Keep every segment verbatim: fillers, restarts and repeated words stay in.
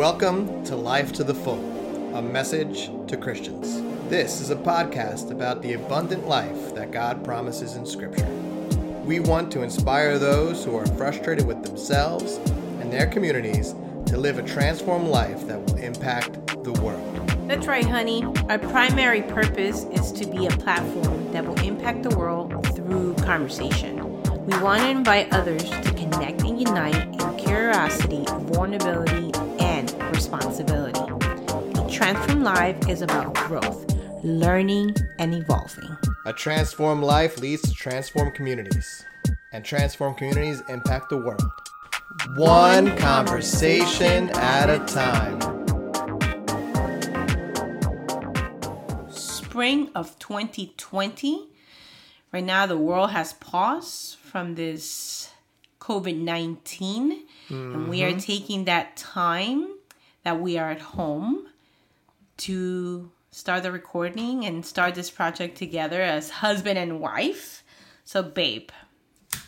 Welcome to Life to the Full, a message to Christians. This is a podcast about the abundant life that God promises in Scripture. We want to inspire those who are frustrated with themselves and their communities to live a transformed life that will impact the world. That's right, honey. Our primary purpose is to be a platform that will impact the world through conversation. We want to invite others to connect and unite in curiosity, vulnerability, and responsibility. A transformed life is about growth, learning, and evolving. A transformed life leads to transformed communities, and transformed communities impact the world. One conversation at a time. Spring of twenty twenty. Right now, the world has paused from this covid nineteen, mm-hmm. and we are taking that time that we are at home to start the recording and start this project together as husband and wife. So, babe,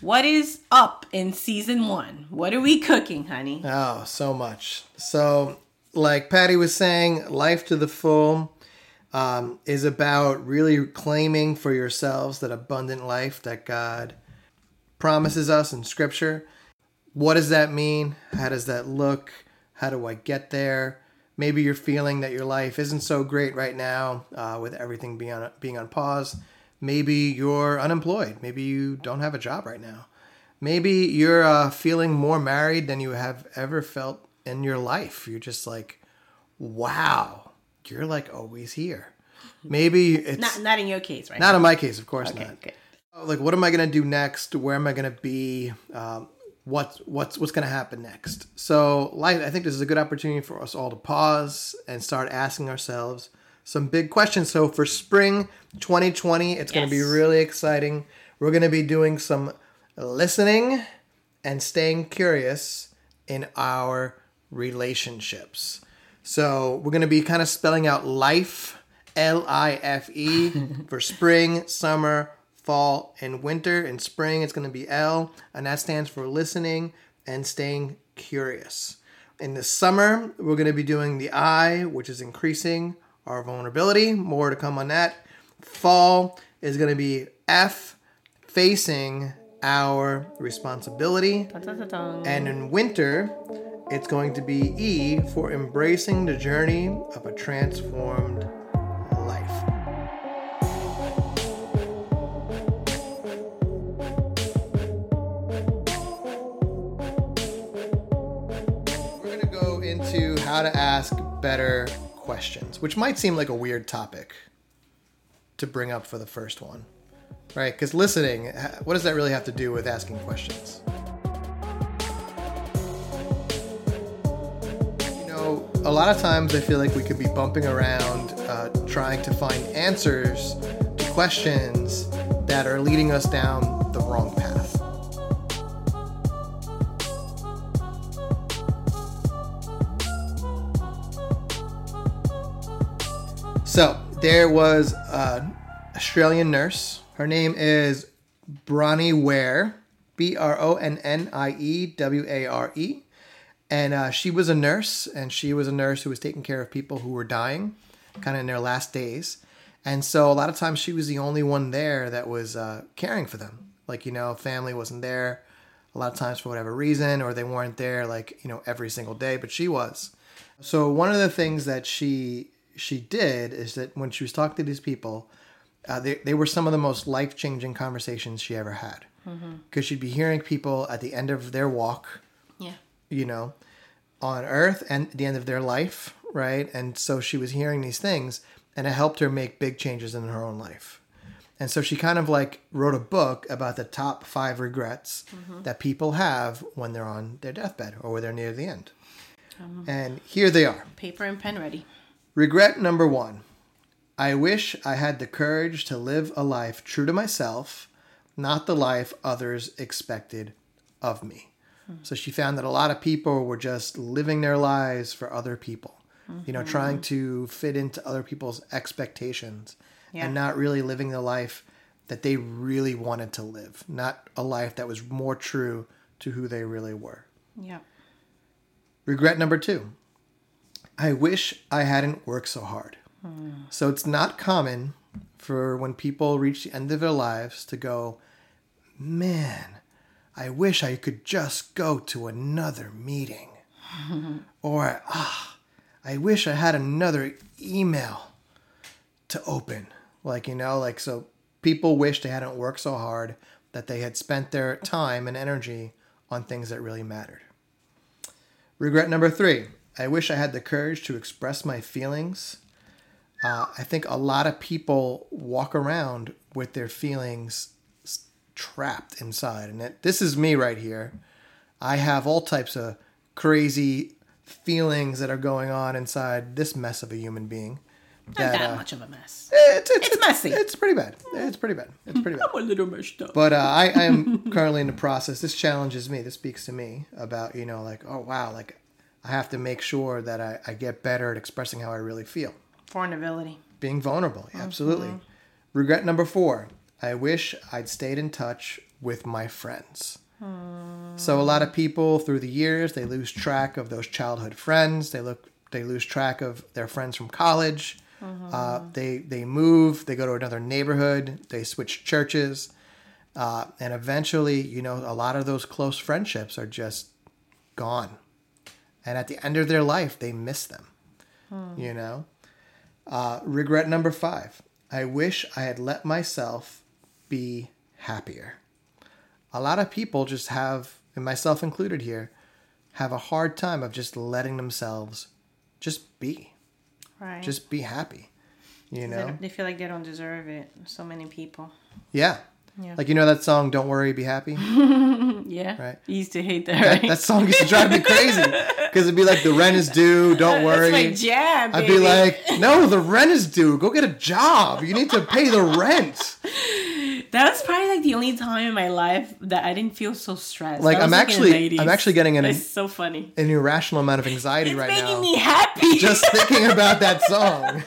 what is up in season one? What are we cooking, honey? Oh, so much. So, like Patty was saying, Life to the Full um, is about really claiming for yourselves that abundant life that God promises us in Scripture. What does that mean? How does that look? How do I get there? Maybe you're feeling that your life isn't so great right now uh, with everything being on, being on pause. Maybe you're unemployed. Maybe you don't have a job right now. Maybe you're uh, feeling more married than you have ever felt in your life. You're just like, wow, you're like always here. Maybe it's... Not, not in your case, right? Not now. In my case, of course okay, not. Okay. Like, what am I going to do next? Where am I going to be? Um, what's what's what's going to happen next? So, life, I think this is a good opportunity for us all to pause and start asking ourselves some big questions. So for spring twenty twenty, it's yes. going to be really exciting. We're going to be doing some listening and staying curious in our relationships. So we're going to be kind of spelling out life, L I F E, for spring, summer, fall, and winter. In spring, it's going to be L, and that stands for listening and staying curious. In the summer, we're going to be doing the I, which is increasing our vulnerability. More to come on that. Fall is going to be F, facing our responsibility. Dun, dun, dun, dun. And in winter, it's going to be E, for embracing the journey of a transformed life. We're going to go into how to ask better questions, which might seem like a weird topic to bring up for the first one, right? Because listening, what does that really have to do with asking questions? You know, a lot of times I feel like we could be bumping around uh, trying to find answers to questions that are leading us down the wrong path. So there was an Australian nurse. Her name is Bronnie Ware, B R O N N I E W A R E. And uh, she was a nurse, and she was a nurse who was taking care of people who were dying, kind of in their last days. And so a lot of times she was the only one there that was uh, caring for them. Like, you know, family wasn't there a lot of times for whatever reason, or they weren't there like, you know, every single day, but she was. So one of the things that she... she did is that when she was talking to these people, uh, they, they were some of the most life-changing conversations she ever had. Because mm-hmm. she'd be hearing people at the end of their walk, yeah, you know, on earth and at the end of their life, right? And so she was hearing these things, and it helped her make big changes in her own life. And so she kind of like wrote a book about the top five regrets mm-hmm. that people have when they're on their deathbed or when they're near the end. Um, and here they are. Paper and pen ready. Regret number one, I wish I had the courage to live a life true to myself, not the life others expected of me. Mm-hmm. So she found that a lot of people were just living their lives for other people, mm-hmm. you know, trying to fit into other people's expectations yeah. and not really living the life that they really wanted to live, not a life that was more true to who they really were. Yeah. Regret number two. I wish I hadn't worked so hard. Mm. So it's not common for when people reach the end of their lives to go, man, I wish I could just go to another meeting. Or, ah, I wish I had another email to open. Like, you know, like, so people wish they hadn't worked so hard, that they had spent their time and energy on things that really mattered. Regret number three, I wish I had the courage to express my feelings. Uh, I think a lot of people walk around with their feelings trapped inside. And it, this is me right here. I have all types of crazy feelings that are going on inside this mess of a human being. That, Not that uh, much of a mess. It's, it's, it's, it's messy. It's pretty bad. It's pretty bad. It's pretty bad. I'm a little messed up. But uh, I, I am currently in the process. This challenges me. This speaks to me about, you know, like, oh, wow, like I have to make sure that I, I get better at expressing how I really feel. Vulnerability. Being vulnerable. Mm-hmm. Absolutely. Regret number four. I wish I'd stayed in touch with my friends. Mm. So a lot of people through the years, they lose track of those childhood friends. They look, they lose track of their friends from college. Mm-hmm. Uh, they they move, they go to another neighborhood, they switch churches, uh, and eventually, you know, a lot of those close friendships are just gone. And at the end of their life, they miss them, mm. you know. Uh, regret number five, I wish I had let myself be happier. A lot of people just have, and myself included here, have a hard time of just letting themselves just be. Right. Just be happy, you know? They, they feel like they don't deserve it. So many people. Yeah. yeah. Like, you know that song, Don't Worry, Be Happy? Yeah. Right. You used to hate that, right? That, that song used to drive me crazy. Because it'd be like, the rent is due, don't worry. That's my jab, baby. I'd be like, no, the rent is due. Go get a job. You need to pay the rent. That was probably like the only time in my life that I didn't feel so stressed. Like I'm like actually, I'm actually getting an, That's so funny. an irrational amount of anxiety it's right now. It's making me happy. Just thinking about that song.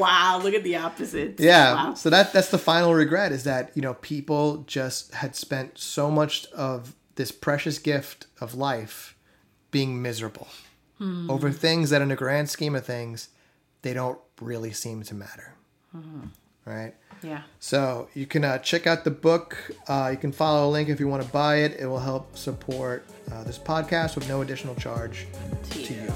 Wow, look at the opposite. Yeah. Wow. So that that's the final regret is that, you know, people just had spent so much of this precious gift of life being miserable mm. over things that in the grand scheme of things, they don't really seem to matter. Mm. Right? Yeah. So you can uh, check out the book. Uh, you can follow a link if you want to buy it. It will help support uh, this podcast with no additional charge to, to you. you.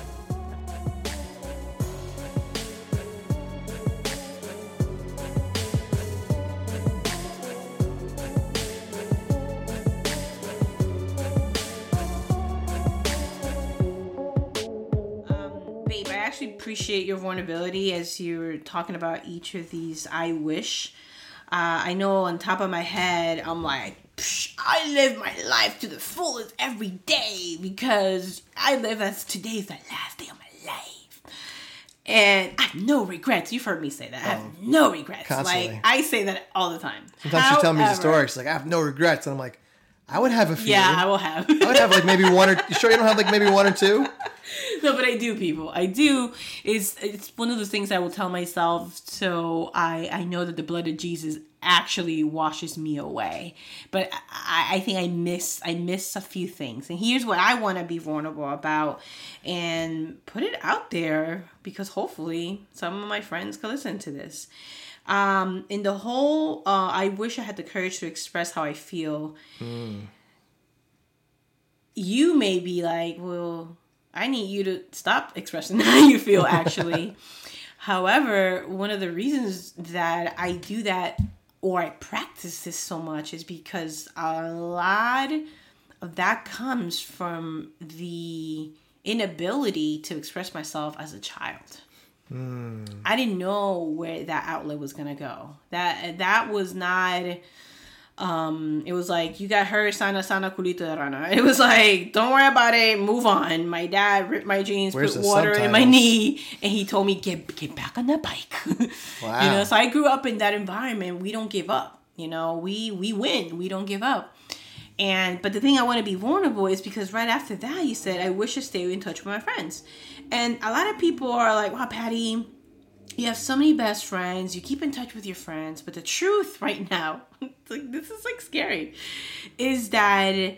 Appreciate your vulnerability as you're talking about each of these. I wish uh, I know on top of my head I'm like psh, I live my life to the fullest every day because I live as today's the last day of my life and I have no regrets. You've heard me say that. I have no regrets. Constantly. Like I say that all the time. Sometimes However, she tells me the story. She's like, I have no regrets, and I'm like, I would have a few. Yeah, I will have. I would have like maybe one or. You sure you don't have like maybe one or two? No, but I do, people. I do. It's it's one of those things I will tell myself so I, I know that the blood of Jesus actually washes me away. But I, I think I miss I miss a few things. And here's what I want to be vulnerable about and put it out there because hopefully some of my friends can listen to this. Um, in the whole, uh, I wish I had the courage to express how I feel. Mm. You may be like, well, I need you to stop expressing how you feel, actually. However, one of the reasons that I do that or I practice this so much is because a lot of that comes from the inability to express myself as a child. Mm. I didn't know where that outlet was going to go. That that was not, um, it was like, you got hurt, sana, sana, culito de rana. It was like, don't worry about it, move on. My dad ripped my jeans, Where's put water subtitles? in my knee, and he told me, get get back on the bike. Wow. You know, so I grew up in that environment. We don't give up. You know, we, we win. We don't give up. And but the thing I want to be vulnerable is because right after that you said I wish I stayed in touch with my friends, and a lot of people are like, "Wow, Patty, you have so many best friends. You keep in touch with your friends." But the truth right now, like this is like scary, is that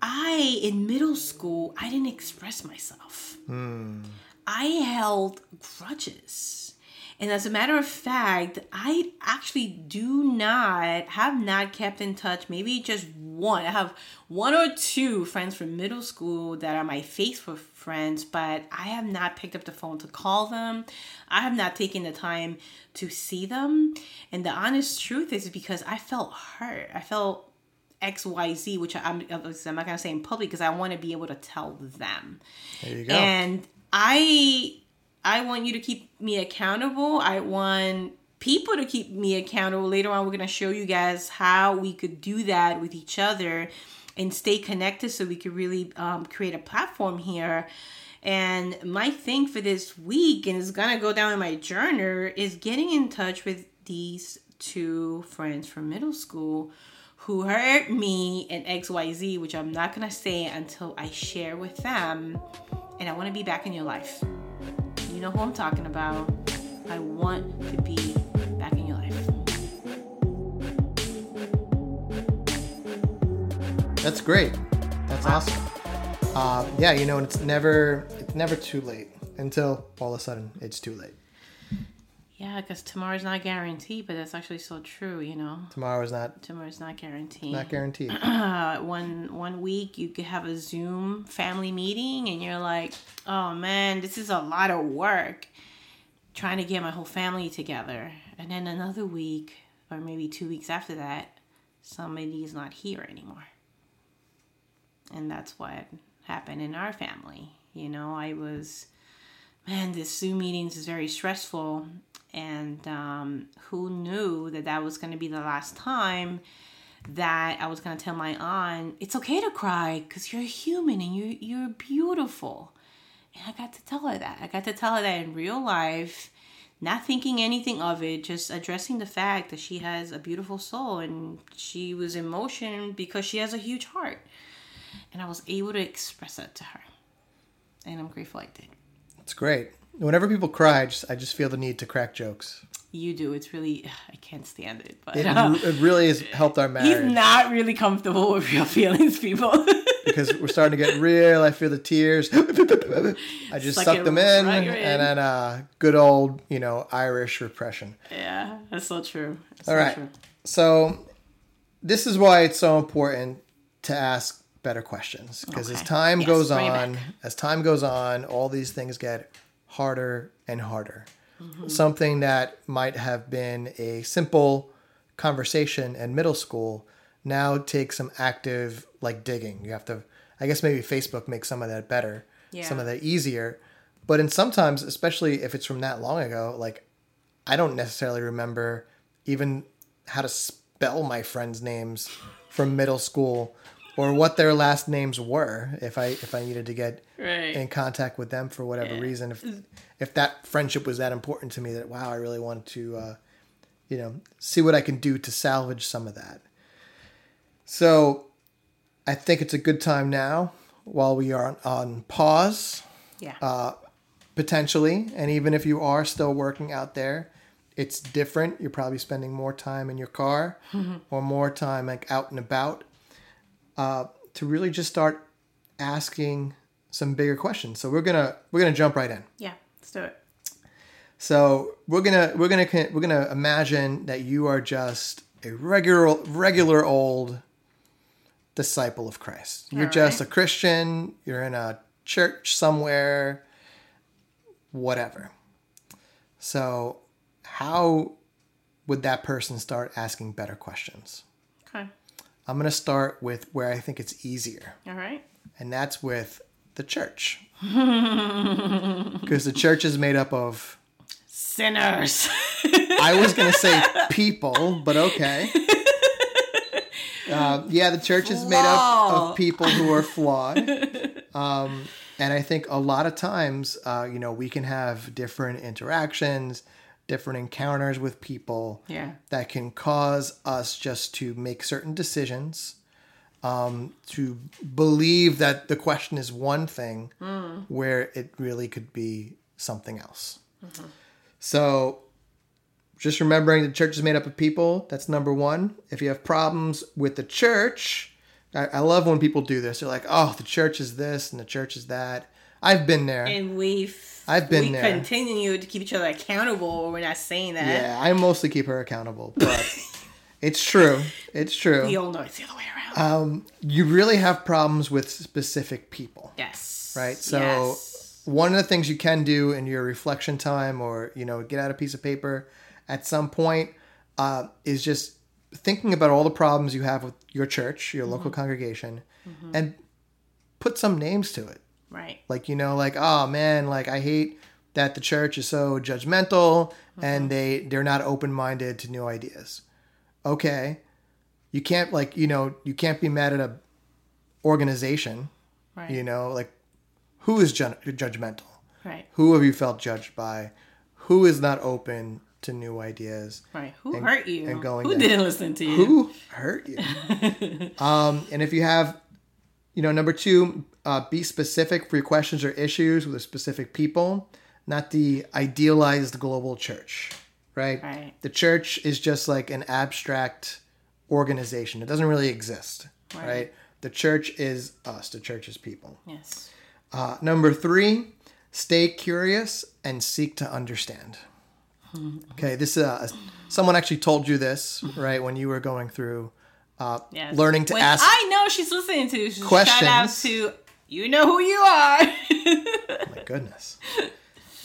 I in middle school I didn't express myself. Mm. I held grudges. And as a matter of fact, I actually do not, have not kept in touch, maybe just one. I have one or two friends from middle school that are my Facebook friends, but I have not picked up the phone to call them. I have not taken the time to see them. And the honest truth is because I felt hurt. I felt X Y Z, which I'm, I'm not going to say in public because I want to be able to tell them. There you go. And I... I want you to keep me accountable. I want people to keep me accountable. Later on, we're going to show you guys how we could do that with each other and stay connected so we could really um, create a platform here. And my thing for this week, and it's going to go down in my journal, is getting in touch with these two friends from middle school who hurt me and X Y Z, which I'm not going to say until I share with them. And I want to be back in your life. You know who I'm talking about. I want to be back in your life. That's great. That's wow. Awesome. Uh, yeah, you know, and it's never, it's never too late until all of a sudden it's too late. Yeah, because tomorrow's not guaranteed, but that's actually so true, you know. Tomorrow's not. Tomorrow's not guaranteed. Not guaranteed. Uh, one one week you could have a Zoom family meeting, and you're like, "Oh man, this is a lot of work, trying to get my whole family together." And then another week, or maybe two weeks after that, somebody's not here anymore, and that's what happened in our family. You know, I was, man, this Zoom meetings is very stressful. And um, who knew that that was going to be the last time that I was going to tell my aunt, it's okay to cry because you're human and you're, you're beautiful. And I got to tell her that. I got to tell her that in real life, not thinking anything of it, just addressing the fact that she has a beautiful soul and she was in motion because she has a huge heart. And I was able to express that to her. And I'm grateful I did. That's great. Whenever people cry, I just, I just feel the need to crack jokes. You do. It's really, I can't stand it. But It, uh, it really has helped our marriage. He's not really comfortable with real feelings, people. Because we're starting to get real. I feel the tears. I just suck them in, right in. And then uh, good old, you know, Irish repression. Yeah, that's so true. That's All so right. True. So this is why it's so important to ask better questions. Because okay. as time yes, goes on, as time goes on, all these things get harder and harder. Mm-hmm. Something that might have been a simple conversation in middle school now takes some active, like, digging. You have to, I guess maybe Facebook makes some of that better, yeah. some of that easier. But in sometimes, especially if it's from that long ago, like, I don't necessarily remember even how to spell my friends' names from middle school or what their last names were, if I if I needed to get right. in contact with them for whatever yeah. reason, if if that friendship was that important to me, that wow, I really wanted to, uh, you know, see what I can do to salvage some of that. So, I think it's a good time now, while we are on, on pause, yeah, uh, potentially, and even if you are still working out there, it's different. You're probably spending more time in your car mm-hmm. or more time like out and about. Uh, to really just start asking some bigger questions. So we're gonna we're gonna jump right in. Yeah, let's do it. So we're gonna we're gonna we're gonna imagine that you are just a regular regular old disciple of Christ. You're All right. just a Christian. You're in a church somewhere. Whatever. So how would that person start asking better questions? Okay. I'm going to start with where I think it's easier. All right. And that's with the church. Because the church is made up of... sinners. I was going to say people, but okay. Uh, yeah, the church is made up of people who are flawed. Um, and I think a lot of times, uh, you know, we can have different interactions, different encounters with people yeah. that can cause us just to make certain decisions, um, to believe that the question is one thing mm. where it really could be something else. Mm-hmm. So just remembering the church is made up of people. That's number one. If you have problems with the church, I, I love when people do this. They're like, oh, the church is this and the church is that. I've been there. And we've I've been we there. continue to keep each other accountable. We're not saying that. Yeah, I mostly keep her accountable, but it's true. It's true. We all know it's the other way around. Um, you really have problems with specific people. Yes. Right? So yes. One of the things you can do in your reflection time, or, you know, get out a piece of paper at some point, uh, is just thinking about all the problems you have with your church, your mm-hmm. local congregation, mm-hmm. and put some names to it. Right. Like, you know, like, oh man, like I hate that the church is so judgmental mm-hmm. and they, they're not open-minded to new ideas. Okay. You can't like, you know, you can't be mad at a organization, right. you know, like who is ju- judgmental? Right. Who have you felt judged by? Who is not open to new ideas? Right. Who and, hurt you? And going who down. Didn't listen to you? Who hurt you? um, and if you have, you know, number two, Uh, be specific for your questions or issues with specific people, not the idealized global church, right? Right. The church is just like an abstract organization. It doesn't really exist, right? right? The church is us. The church is people. Yes. Uh, number three, stay curious and seek to understand. Okay, this uh, someone actually told you this, right, when you were going through uh, yes. learning to when ask I know she's listening to. She's questions. Shout out to... You know who you are. My goodness. I'm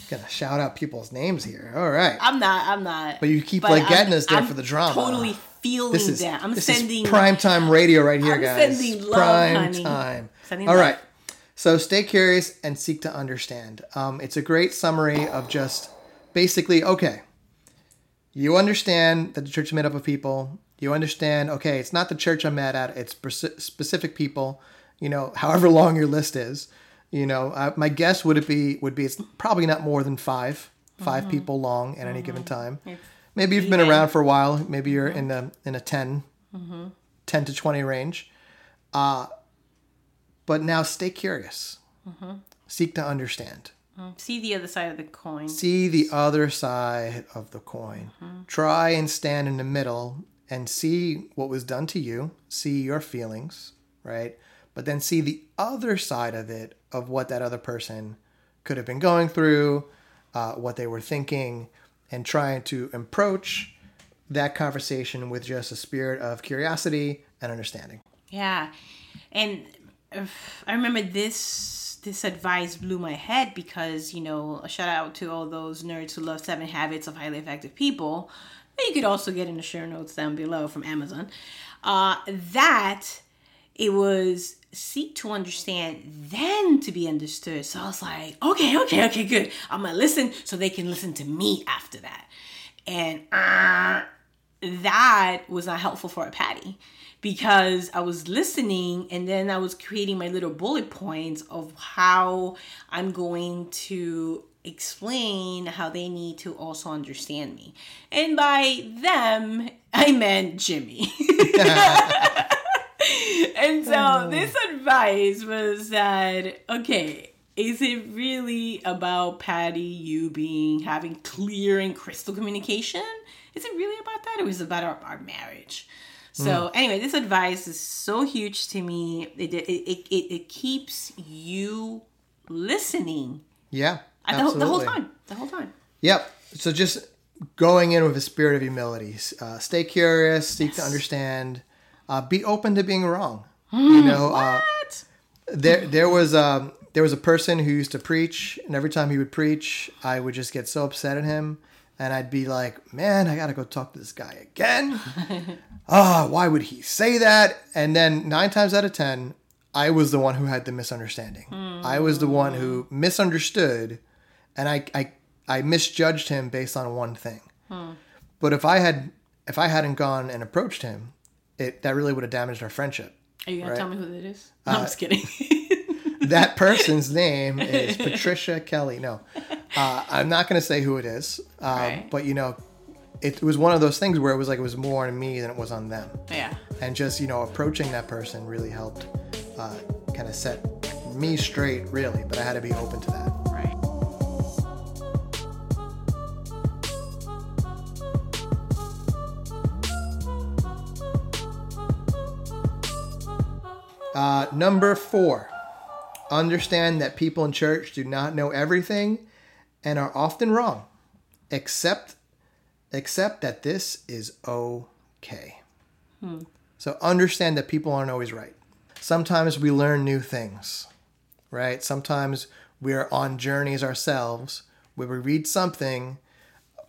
gonna shout out people's names here. All right. I'm not. I'm not. But you keep but like I'm, getting us there I'm for the drama. Totally feeling this is, that. I'm this sending is prime time radio right here, I'm guys. Sending love, prime honey. time. Sending All love. right. So stay curious and seek to understand. Um, it's a great summary of just basically okay. You understand that the church is made up of people. You understand. Okay, it's not the church I'm mad at. It's specific people. You know, however long your list is, you know, uh, my guess would it be would be it's probably not more than five, five mm-hmm. people long at mm-hmm. any given time. It's maybe you've even. been around for a while. Maybe you're mm-hmm. in the in a ten, mm-hmm. ten to twenty range. Uh, but now stay curious, mm-hmm. seek to understand, mm-hmm. see the other side of the coin. See the other side of the coin. Mm-hmm. Try and stand in the middle and see what was done to you. See your feelings, right? But then see the other side of it, of what that other person could have been going through, uh, what they were thinking, and trying to approach that conversation with just a spirit of curiosity and understanding. Yeah. And I remember this, this advice blew my head because, you know, a shout out to all those nerds who love Seven Habits of Highly Effective People. You could also get in the show notes down below from Amazon. Uh, that... It was seek to understand, then to be understood. So I was like, okay, okay, okay, good. I'm going to listen so they can listen to me after that. And uh, that was not helpful for a Patty because I was listening and then I was creating my little bullet points of how I'm going to explain how they need to also understand me. And by them, I meant Jimmy. And so oh. this advice was that, okay, is it really about Patty, you being, having clear and crystal communication? Is it really about that? Or is it about our, our marriage? Mm. So anyway, this advice is so huge to me. It it it, it, it keeps you listening. Yeah, absolutely. The, the whole time. The whole time. Yep. So just going in with a spirit of humility. Uh, stay curious, seek yes. to understand. Uh, be open to being wrong. You know, uh, what? there there was um there was a person who used to preach, and every time he would preach, I would just get so upset at him, and I'd be like, "Man, I gotta go talk to this guy again. Ah, oh, why would he say that?" And then nine times out of ten, I was the one who had the misunderstanding. Mm. I was the one who misunderstood, and I I I misjudged him based on one thing. Mm. But if I had if I hadn't gone and approached him. It, that really would have damaged our friendship. Are you going right? to tell me who that is? No, uh, I'm just kidding. That person's name is Patricia Kelly. No, uh, I'm not going to say who it is. Um, right. But, you know, it was one of those things where it was like it was more on me than it was on them. Yeah. And just, you know, approaching that person really helped uh, kind of set me straight, really. But I had to be open to that. Uh, number four, Understand that people in church do not know everything and are often wrong. Accept, accept that this is okay. Hmm. So understand that people aren't always right. Sometimes we learn new things, right? Sometimes we are on journeys ourselves where we read something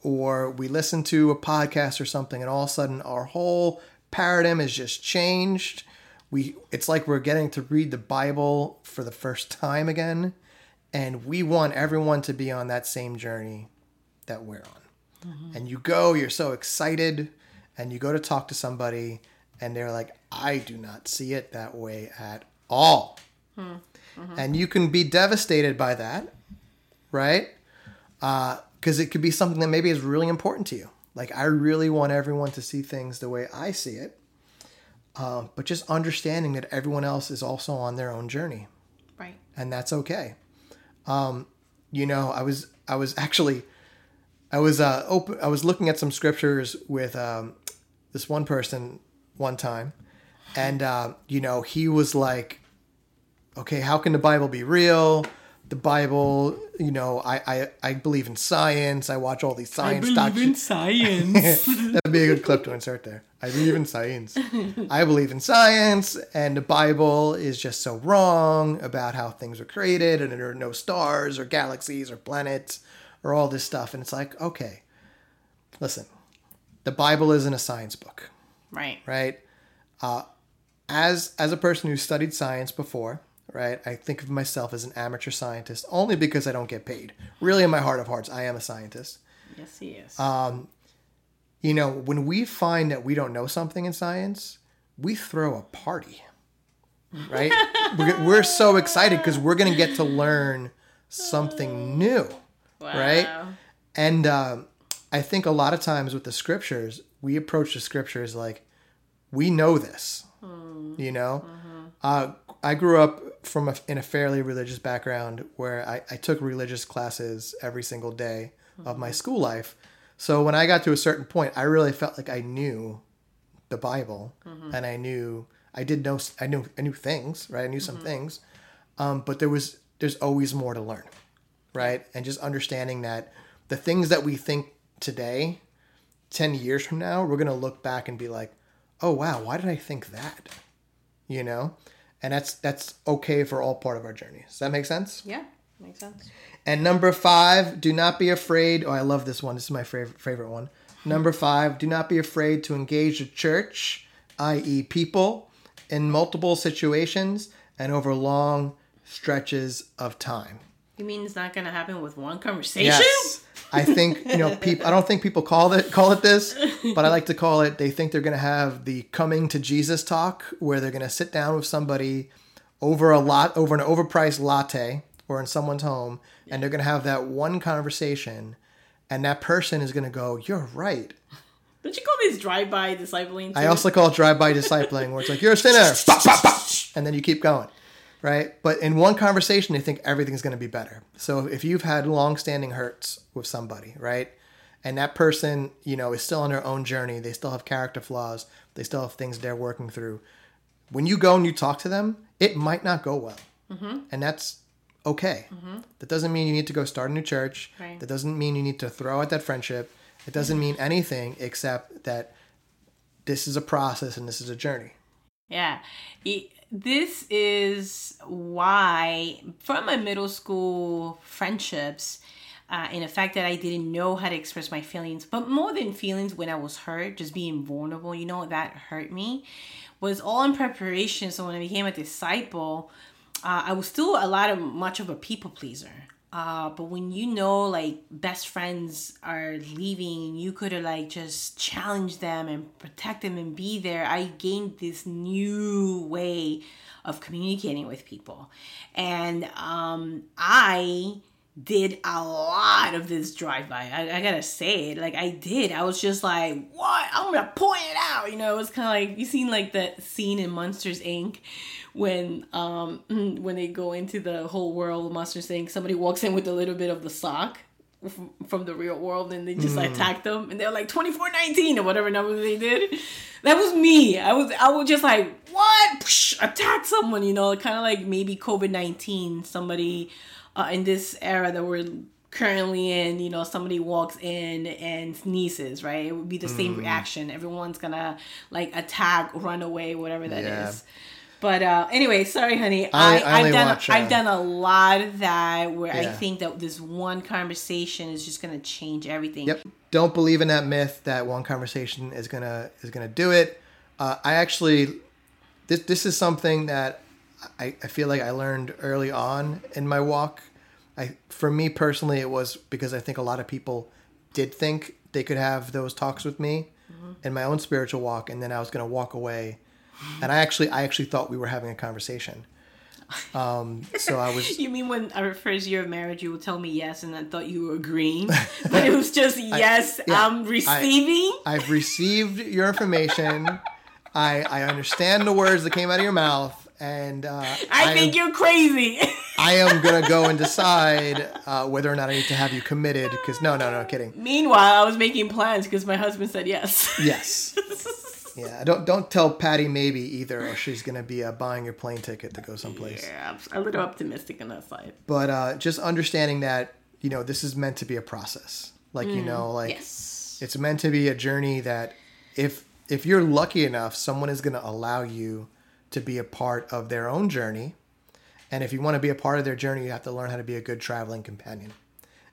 or we listen to a podcast or something, and all of a sudden our whole paradigm is just changed. We It's like we're getting to read the Bible for the first time again, and we want everyone to be on that same journey that we're on. Mm-hmm. And you go, you're so excited, and you go to talk to somebody, and they're like, I do not see it that way at all. Mm-hmm. And you can be devastated by that, right? Uh, because it could be something that maybe is really important to you. Like, I really want everyone to see things the way I see it. Um, but just understanding that everyone else is also on their own journey. Right. And that's okay. Um, you know, I was, I was actually, I was, uh, open, I was looking at some scriptures with, um, this one person one time, and, uh, you know, he was like, okay, how can the Bible be real? The Bible, you know, I, I, I believe in science. I watch all these science. I believe docu- in science. That'd be a good clip to insert there. I believe in science. I believe in science, and the Bible is just so wrong about how things were created, and there are no stars or galaxies or planets or all this stuff. And it's like, okay, listen, the Bible isn't a science book, right? Right. Uh, as as a person who studied science before. Right, I think of myself as an amateur scientist only because I don't get paid. Really, in my heart of hearts, I am a scientist. Yes, he is. Um, you know, when we find that we don't know something in science, we throw a party. Right? we're, we're so excited because we're going to get to learn something new. Wow. Right? And um, I think a lot of times with the scriptures, we approach the scriptures like, we know this. Mm. You know? Mm-hmm. Uh, I grew up from a, in a fairly religious background where I, I took religious classes every single day mm-hmm. of my school life. So when I got to a certain point, I really felt like I knew the Bible mm-hmm. and I knew, I did know, I knew, I knew things, right? I knew mm-hmm. some things, um, but there was, there's always more to learn, right? And just understanding that the things that we think today, ten years from now, we're going to look back and be like, oh wow, why did I think that? You know? And that's that's okay for all part of our journey. Does that make sense? Yeah, makes sense. And number five, do not be afraid. Oh, I love this one. This is my favorite favorite one. Number five, do not be afraid to engage the church, that is, people, in multiple situations and over long stretches of time. You mean it's not going to happen with one conversation? Yes. I think you know. People. I don't think people call it call it this, but I like to call it. They think they're going to have the coming to Jesus talk, where they're going to sit down with somebody over a lot over an overpriced latte or in someone's home, and they're going to have that one conversation, and that person is going to go, "You're right." Don't you call this drive-by discipling? Too? I also call it drive-by discipling, where it's like you're a sinner, bop, bop, bop, and then you keep going. Right? But in one conversation, they think everything's going to be better. So if you've had long-standing hurts with somebody, right? And that person, you know, is still on their own journey. They still have character flaws. They still have things they're working through. When you go and you talk to them, it might not go well. Mm-hmm. And that's okay. Mm-hmm. That doesn't mean you need to go start a new church. Right. That doesn't mean you need to throw out that friendship. It doesn't mean anything except that this is a process and this is a journey. Yeah. It- This is why, from my middle school friendships, uh, in the fact that I didn't know how to express my feelings, but more than feelings when I was hurt, just being vulnerable, you know, that hurt me, was all in preparation. So when I became a disciple, uh, I was still a lot of much of a people pleaser. Uh, but when you know, like, best friends are leaving, you could have, like, just challenged them and protect them and be there. I gained this new way of communicating with people. And um, I did a lot of this drive-by. I, I gotta say it. Like, I did. I was just like, what? I'm gonna point it out. You know, it was kind of like, you seen, like, the scene in Monsters, Incorporated, when um when they go into the whole world of Monsters, Incorporated, somebody walks in with a little bit of the sock from, from the real world, and they just mm. attacked them, and they were like twenty-four nineteen or whatever number they did. That was me. I was I was just like, what? Psh, attack someone, you know, kind of like maybe COVID nineteen, somebody uh, in this era that we're currently in, you know, somebody walks in and sneezes, right? It would be the same mm. reaction. Everyone's gonna like attack, run away, whatever that yeah. is. But uh, anyway, sorry, honey. I, I, I've, done watch, a, uh, I've done a lot of that where yeah. I think that this one conversation is just going to change everything. Yep. Don't believe in that myth that one conversation is going to is gonna do it. Uh, I actually, this this is something that I, I feel like I learned early on in my walk. I For me personally, it was because I think a lot of people did think they could have those talks with me mm-hmm. in my own spiritual walk, and then I was going to walk away. And I actually, I actually thought we were having a conversation. Um, so I was. You mean when our first year of marriage, you would tell me yes, and I thought you were agreeing, but it was just yes. I, yeah, I'm receiving. I, I've received your information. I I understand the words that came out of your mouth, and uh, I, I think am, you're crazy. I am gonna go and decide uh, whether or not I need to have you committed. Because no, no, no, kidding. Meanwhile, I was making plans because my husband said yes. Yes. Yeah, don't don't tell Patty maybe either, or she's gonna be uh, buying your plane ticket to go someplace. Yeah, I'm a little optimistic on that side. But uh, just understanding that, you know, this is meant to be a process. Like mm, you know, like yes. it's meant to be a journey that if if you're lucky enough, someone is gonna allow you to be a part of their own journey. And if you want to be a part of their journey, you have to learn how to be a good traveling companion,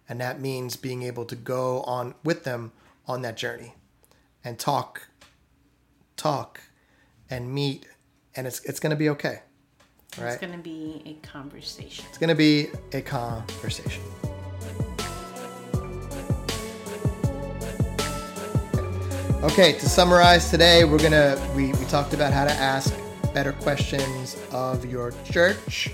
and that means being able to go on with them on that journey, and talk. talk and meet, and it's it's going to be okay. Right? It's going to be a conversation. It's going to be a conversation. Okay, to summarize today, we're going to we we talked about how to ask better questions of your church.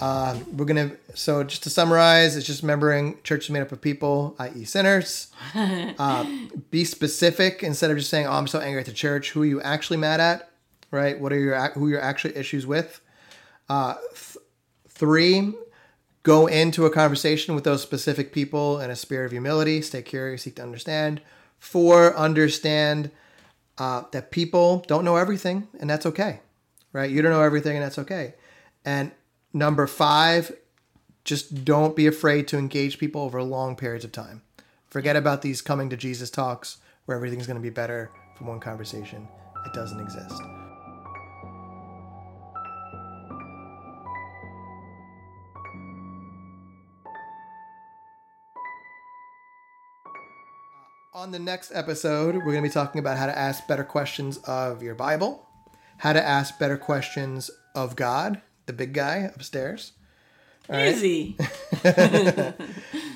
Uh, we're going to so just to summarize, it's just remembering church is made up of people, that is sinners. Uh, be specific instead of just saying, "Oh, I'm so angry at the church." Who are you actually mad at? Right? What are your who are your actual issues with? Uh, th- three, go into a conversation with those specific people in a spirit of humility. Stay curious, seek to understand. Four, understand uh, that people don't know everything, and that's okay. Right? You don't know everything, and that's okay. And number five, just don't be afraid to engage people over long periods of time. Forget about these coming to Jesus talks where everything's going to be better from one conversation. It doesn't exist. On the next episode, we're going to be talking about how to ask better questions of your Bible, how to ask better questions of God, the big guy upstairs. All right. Easy.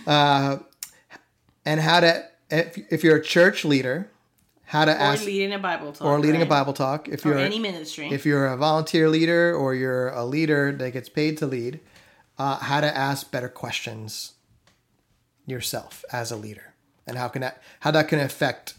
uh, and how to, if, if you're a church leader, how to or ask. Or leading a Bible talk. Or leading right? a Bible talk. If or you're any ministry. If you're a volunteer leader or you're a leader that gets paid to lead, uh, how to ask better questions yourself as a leader. And how can that, how that can affect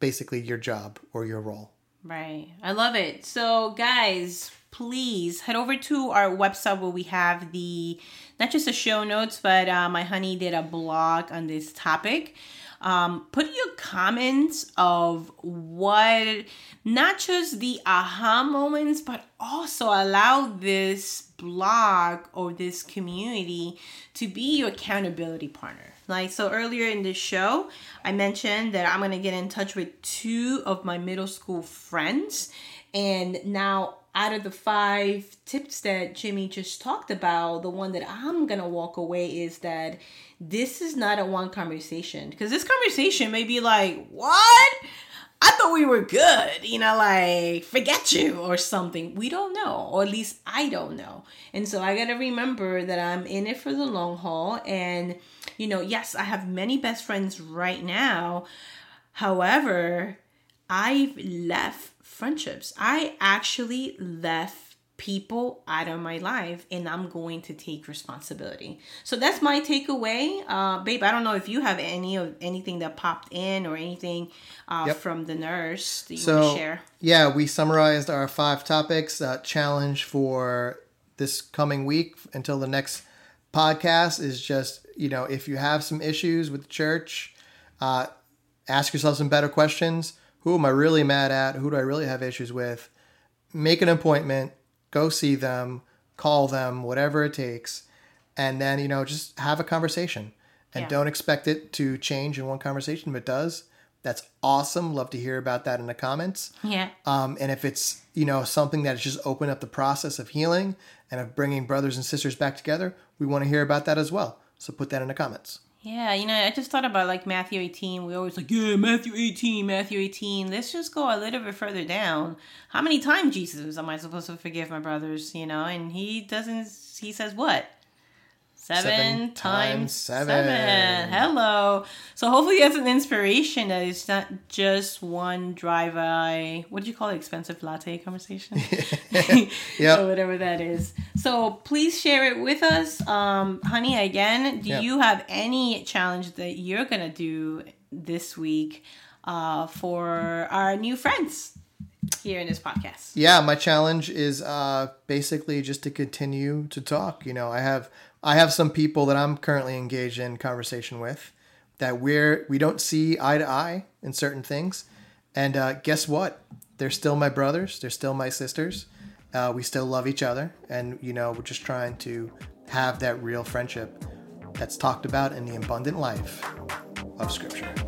basically your job or your role. Right. I love it. So guys, please head over to our website where we have the, not just the show notes, but uh, my honey did a blog on this topic. Um, put your comments of what, not just the aha moments, but also allow this blog or this community to be your accountability partner. Like, so earlier in the show, I mentioned that I'm going to get in touch with two of my middle school friends. And now out of the five tips that Jimmy just talked about, the one that I'm going to walk away is that this is not a one conversation. Because this conversation may be like, what? I thought we were good, you know, like forget you or something. We don't know, or at least I don't know. And so I got to remember that I'm in it for the long haul. And, you know, yes, I have many best friends right now. However, I've left friendships. I actually left people out of my life, and I'm going to take responsibility. So that's my takeaway. Uh, babe, I don't know if you have any of anything that popped in or anything uh, yep. from the nurse that you so, want to share. Yeah, we summarized our five topics, uh, challenge for this coming week until the next podcast is just, you know, if you have some issues with the church, uh, ask yourself some better questions. Who am I really mad at? Who do I really have issues with? Make an appointment, go see them, call them, whatever it takes. And then, you know, just have a conversation and yeah. don't expect it to change in one conversation. If it does, that's awesome. Love to hear about that in the comments. Yeah. Um, and if it's, you know, something that's just opened up the process of healing and of bringing brothers and sisters back together, we want to hear about that as well. So put that in the comments. Yeah, you know, I just thought about like Matthew eighteen. We always like, yeah, Matthew eighteen, Matthew eighteen. Let's just go a little bit further down. How many times, Jesus, am I supposed to forgive my brothers, you know? And he doesn't, he says what? Seven, seven times seven. seven. Hello. So hopefully that's an inspiration that it's not just one drive-by, what do you call it, expensive latte conversation? Yeah. Or whatever that is. So please share it with us. Um, honey, again, do yep. you have any challenge that you're going to do this week uh, for our new friends here in this podcast? Yeah, my challenge is uh, basically just to continue to talk. You know, I have... I have some people that I'm currently engaged in conversation with that we're, we don't see eye to eye in certain things. And uh, guess what? They're still my brothers. They're still my sisters. Uh, we still love each other. And, you know, we're just trying to have that real friendship that's talked about in the abundant life of Scripture.